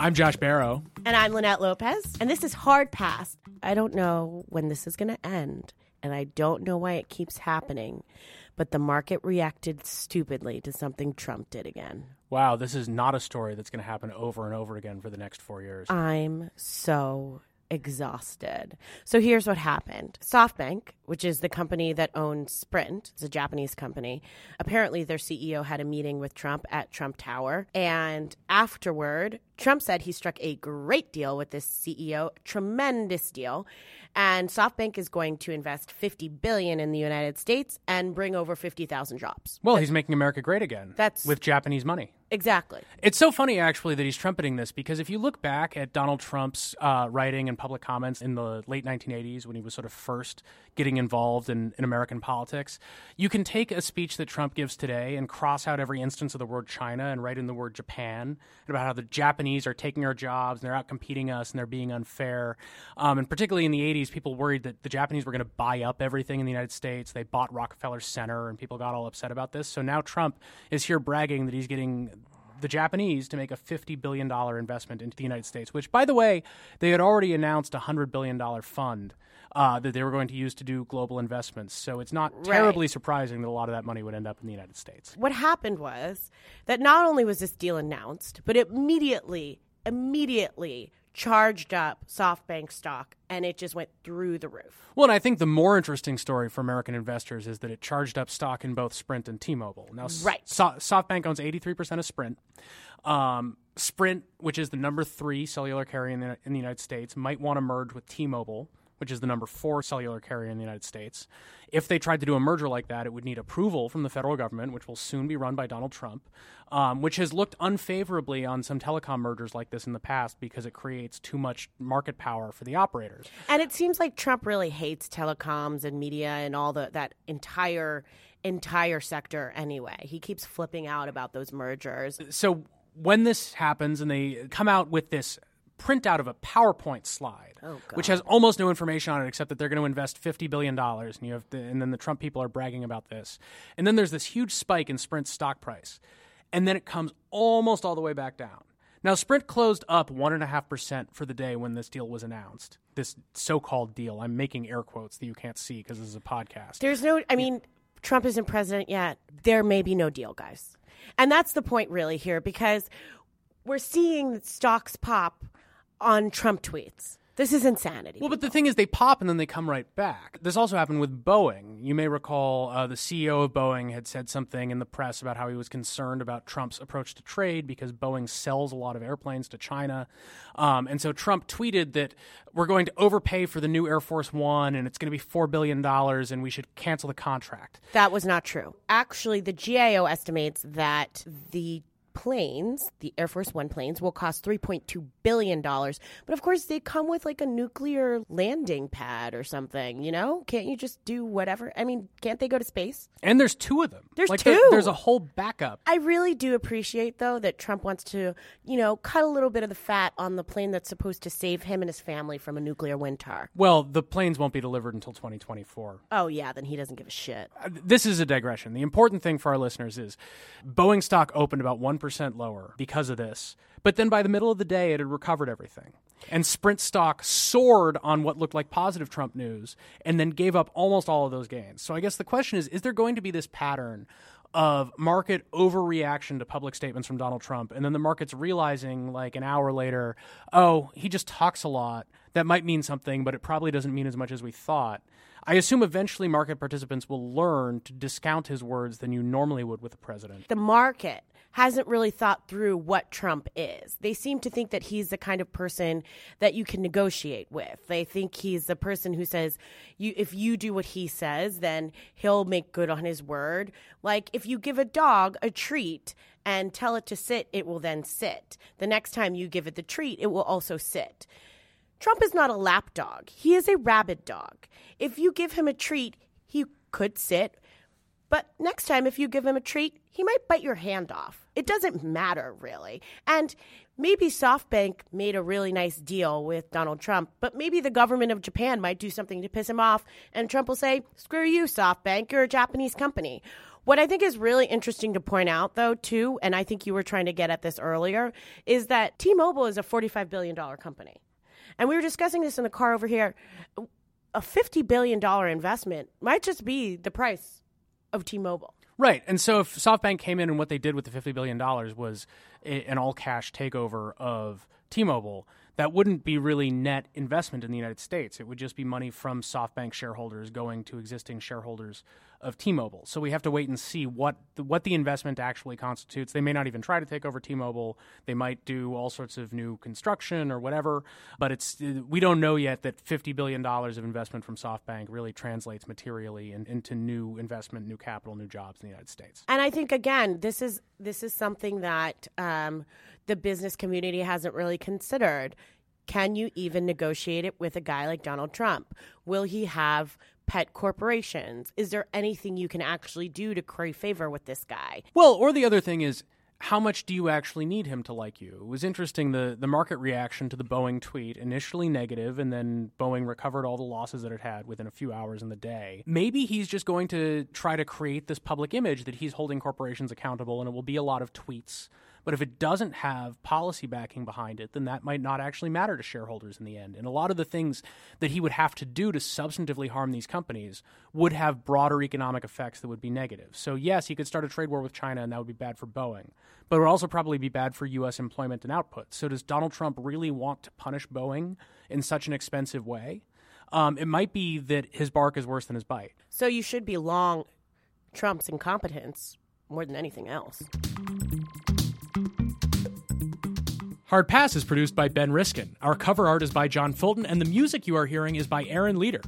I'm Josh Barrow. And I'm Lynette Lopez. And this is Hard Pass. I don't know when this is going to end, and I don't know why it keeps happening, but the market reacted stupidly to something Trump did again. Wow, this is not a story that's going to happen over and over again for the next 4 years. I'm so exhausted. So here's what happened. SoftBank, which is the company that owns Sprint, it's a Japanese company, apparently their CEO had a meeting with Trump at Trump Tower. And afterward, Trump said he struck a great deal with this CEO, tremendous deal. And SoftBank is going to invest $50 billion in the United States and bring over 50,000 jobs. Well, he's making America great again. That's with Japanese money. Exactly. It's so funny, actually, that he's trumpeting this, because if you look back at Donald Trump's writing and public comments in the late 1980s, when he was sort of first getting involved in American politics, you can take a speech that Trump gives today and cross out every instance of the word China and write in the word Japan, and about how the Japanese are taking our jobs and they're out competing us and they're being unfair. And particularly in the 80s, people worried that the Japanese were going to buy up everything in the United States. They bought Rockefeller Center and people got all upset about this. So now Trump is here bragging that he's getting the Japanese to make a $50 billion investment into the United States, which, by the way, they had already announced a $100 billion fund that they were going to use to do global investments. So it's not terribly surprising that a lot of that money would end up in the United States. What happened was that not only was this deal announced, but it immediately charged up SoftBank stock, and it just went through the roof. Well, and I think the more interesting story for American investors is that it charged up stock in both Sprint and T-Mobile. Now, SoftBank owns 83% of Sprint. Sprint, which is the number 3 cellular carrier in the United States, might want to merge with T-Mobile, which is the number 4 cellular carrier in the United States. If they tried to do a merger like that, it would need approval from the federal government, which will soon be run by Donald Trump, which has looked unfavorably on some telecom mergers like this in the past because it creates too much market power for the operators. And it seems like Trump really hates telecoms and media and all that entire sector anyway. He keeps flipping out about those mergers. So when this happens and they come out with this printout of a PowerPoint slide, which has almost no information on it except that they're going to invest $50 billion, and then the Trump people are bragging about this. And then there's this huge spike in Sprint's stock price, and then it comes almost all the way back down. Now, Sprint closed up 1.5% for the day when this deal was announced, this so-called deal. I'm making air quotes that you can't see because this is a podcast. Trump isn't president yet. There may be no deal, guys. And that's the point really here, because we're seeing stocks pop on Trump tweets. This is insanity. Well, but the thing is, they pop and then they come right back. This also happened with Boeing. You may recall the CEO of Boeing had said something in the press about how he was concerned about Trump's approach to trade because Boeing sells a lot of airplanes to China. And so Trump tweeted that we're going to overpay for the new Air Force One and it's going to be $4 billion and we should cancel the contract. That was not true. Actually, the GAO estimates that the Air Force One planes, will cost $3.2 billion. But of course, they come with like a nuclear landing pad or something, you know? Can't you just do whatever? I mean, can't they go to space? And there's 2 of them. There's a whole backup. I really do appreciate, though, that Trump wants to, cut a little bit of the fat on the plane that's supposed to save him and his family from a nuclear wind tower. Well, the planes won't be delivered until 2024. Oh, yeah, then he doesn't give a shit. This is a digression. The important thing for our listeners is Boeing stock opened about 1% lower because of this, but then by the middle of the day it had recovered everything, and Sprint stock soared on what looked like positive Trump news and then gave up almost all of those gains. So I guess the question is there going to be this pattern of market overreaction to public statements from Donald Trump, and then the market's realizing like an hour later, oh, he just talks a lot, that might mean something, but it probably doesn't mean as much as we thought. I assume eventually market participants will learn to discount his words than you normally would with the president. The market hasn't really thought through what Trump is. They seem to think that he's the kind of person that you can negotiate with. They think he's the person who says, if you do what he says, then he'll make good on his word. Like if you give a dog a treat and tell it to sit, it will then sit. The next time you give it the treat, it will also sit. Trump is not a lapdog. He is a rabid dog. If you give him a treat, he could sit. But next time, if you give him a treat, he might bite your hand off. It doesn't matter, really. And maybe SoftBank made a really nice deal with Donald Trump, but maybe the government of Japan might do something to piss him off, and Trump will say, screw you, SoftBank, you're a Japanese company. What I think is really interesting to point out, though, too, and I think you were trying to get at this earlier, is that T-Mobile is a $45 billion company. And we were discussing this in the car over here. A $50 billion investment might just be the price of T-Mobile. Right. And so if SoftBank came in and what they did with the $50 billion was an all-cash takeover of T-Mobile, that wouldn't be really net investment in the United States. It would just be money from SoftBank shareholders going to existing shareholders of T-Mobile. So we have to wait and see what the investment actually constitutes. They may not even try to take over T-Mobile. They might do all sorts of new construction or whatever. But we don't know yet that $50 billion of investment from SoftBank really translates materially into new investment, new capital, new jobs in the United States. And I think, again, this is something that the business community hasn't really considered. Can you even negotiate it with a guy like Donald Trump? Will he have pet corporations? Is there anything you can actually do to curry favor with this guy? Well, or the other thing is, how much do you actually need him to like you? It was interesting, the market reaction to the Boeing tweet, initially negative, and then Boeing recovered all the losses that it had within a few hours in the day. Maybe he's just going to try to create this public image that he's holding corporations accountable, and it will be a lot of tweets. But if it doesn't have policy backing behind it, then that might not actually matter to shareholders in the end. And a lot of the things that he would have to do to substantively harm these companies would have broader economic effects that would be negative. So yes, he could start a trade war with China, and that would be bad for Boeing. But it would also probably be bad for U.S. employment and output. So does Donald Trump really want to punish Boeing in such an expensive way? It might be that his bark is worse than his bite. So you should be long Trump's incompetence more than anything else. Hard Pass is produced by Ben Riskin. Our cover art is by John Fulton, and the music you are hearing is by Aaron Leader.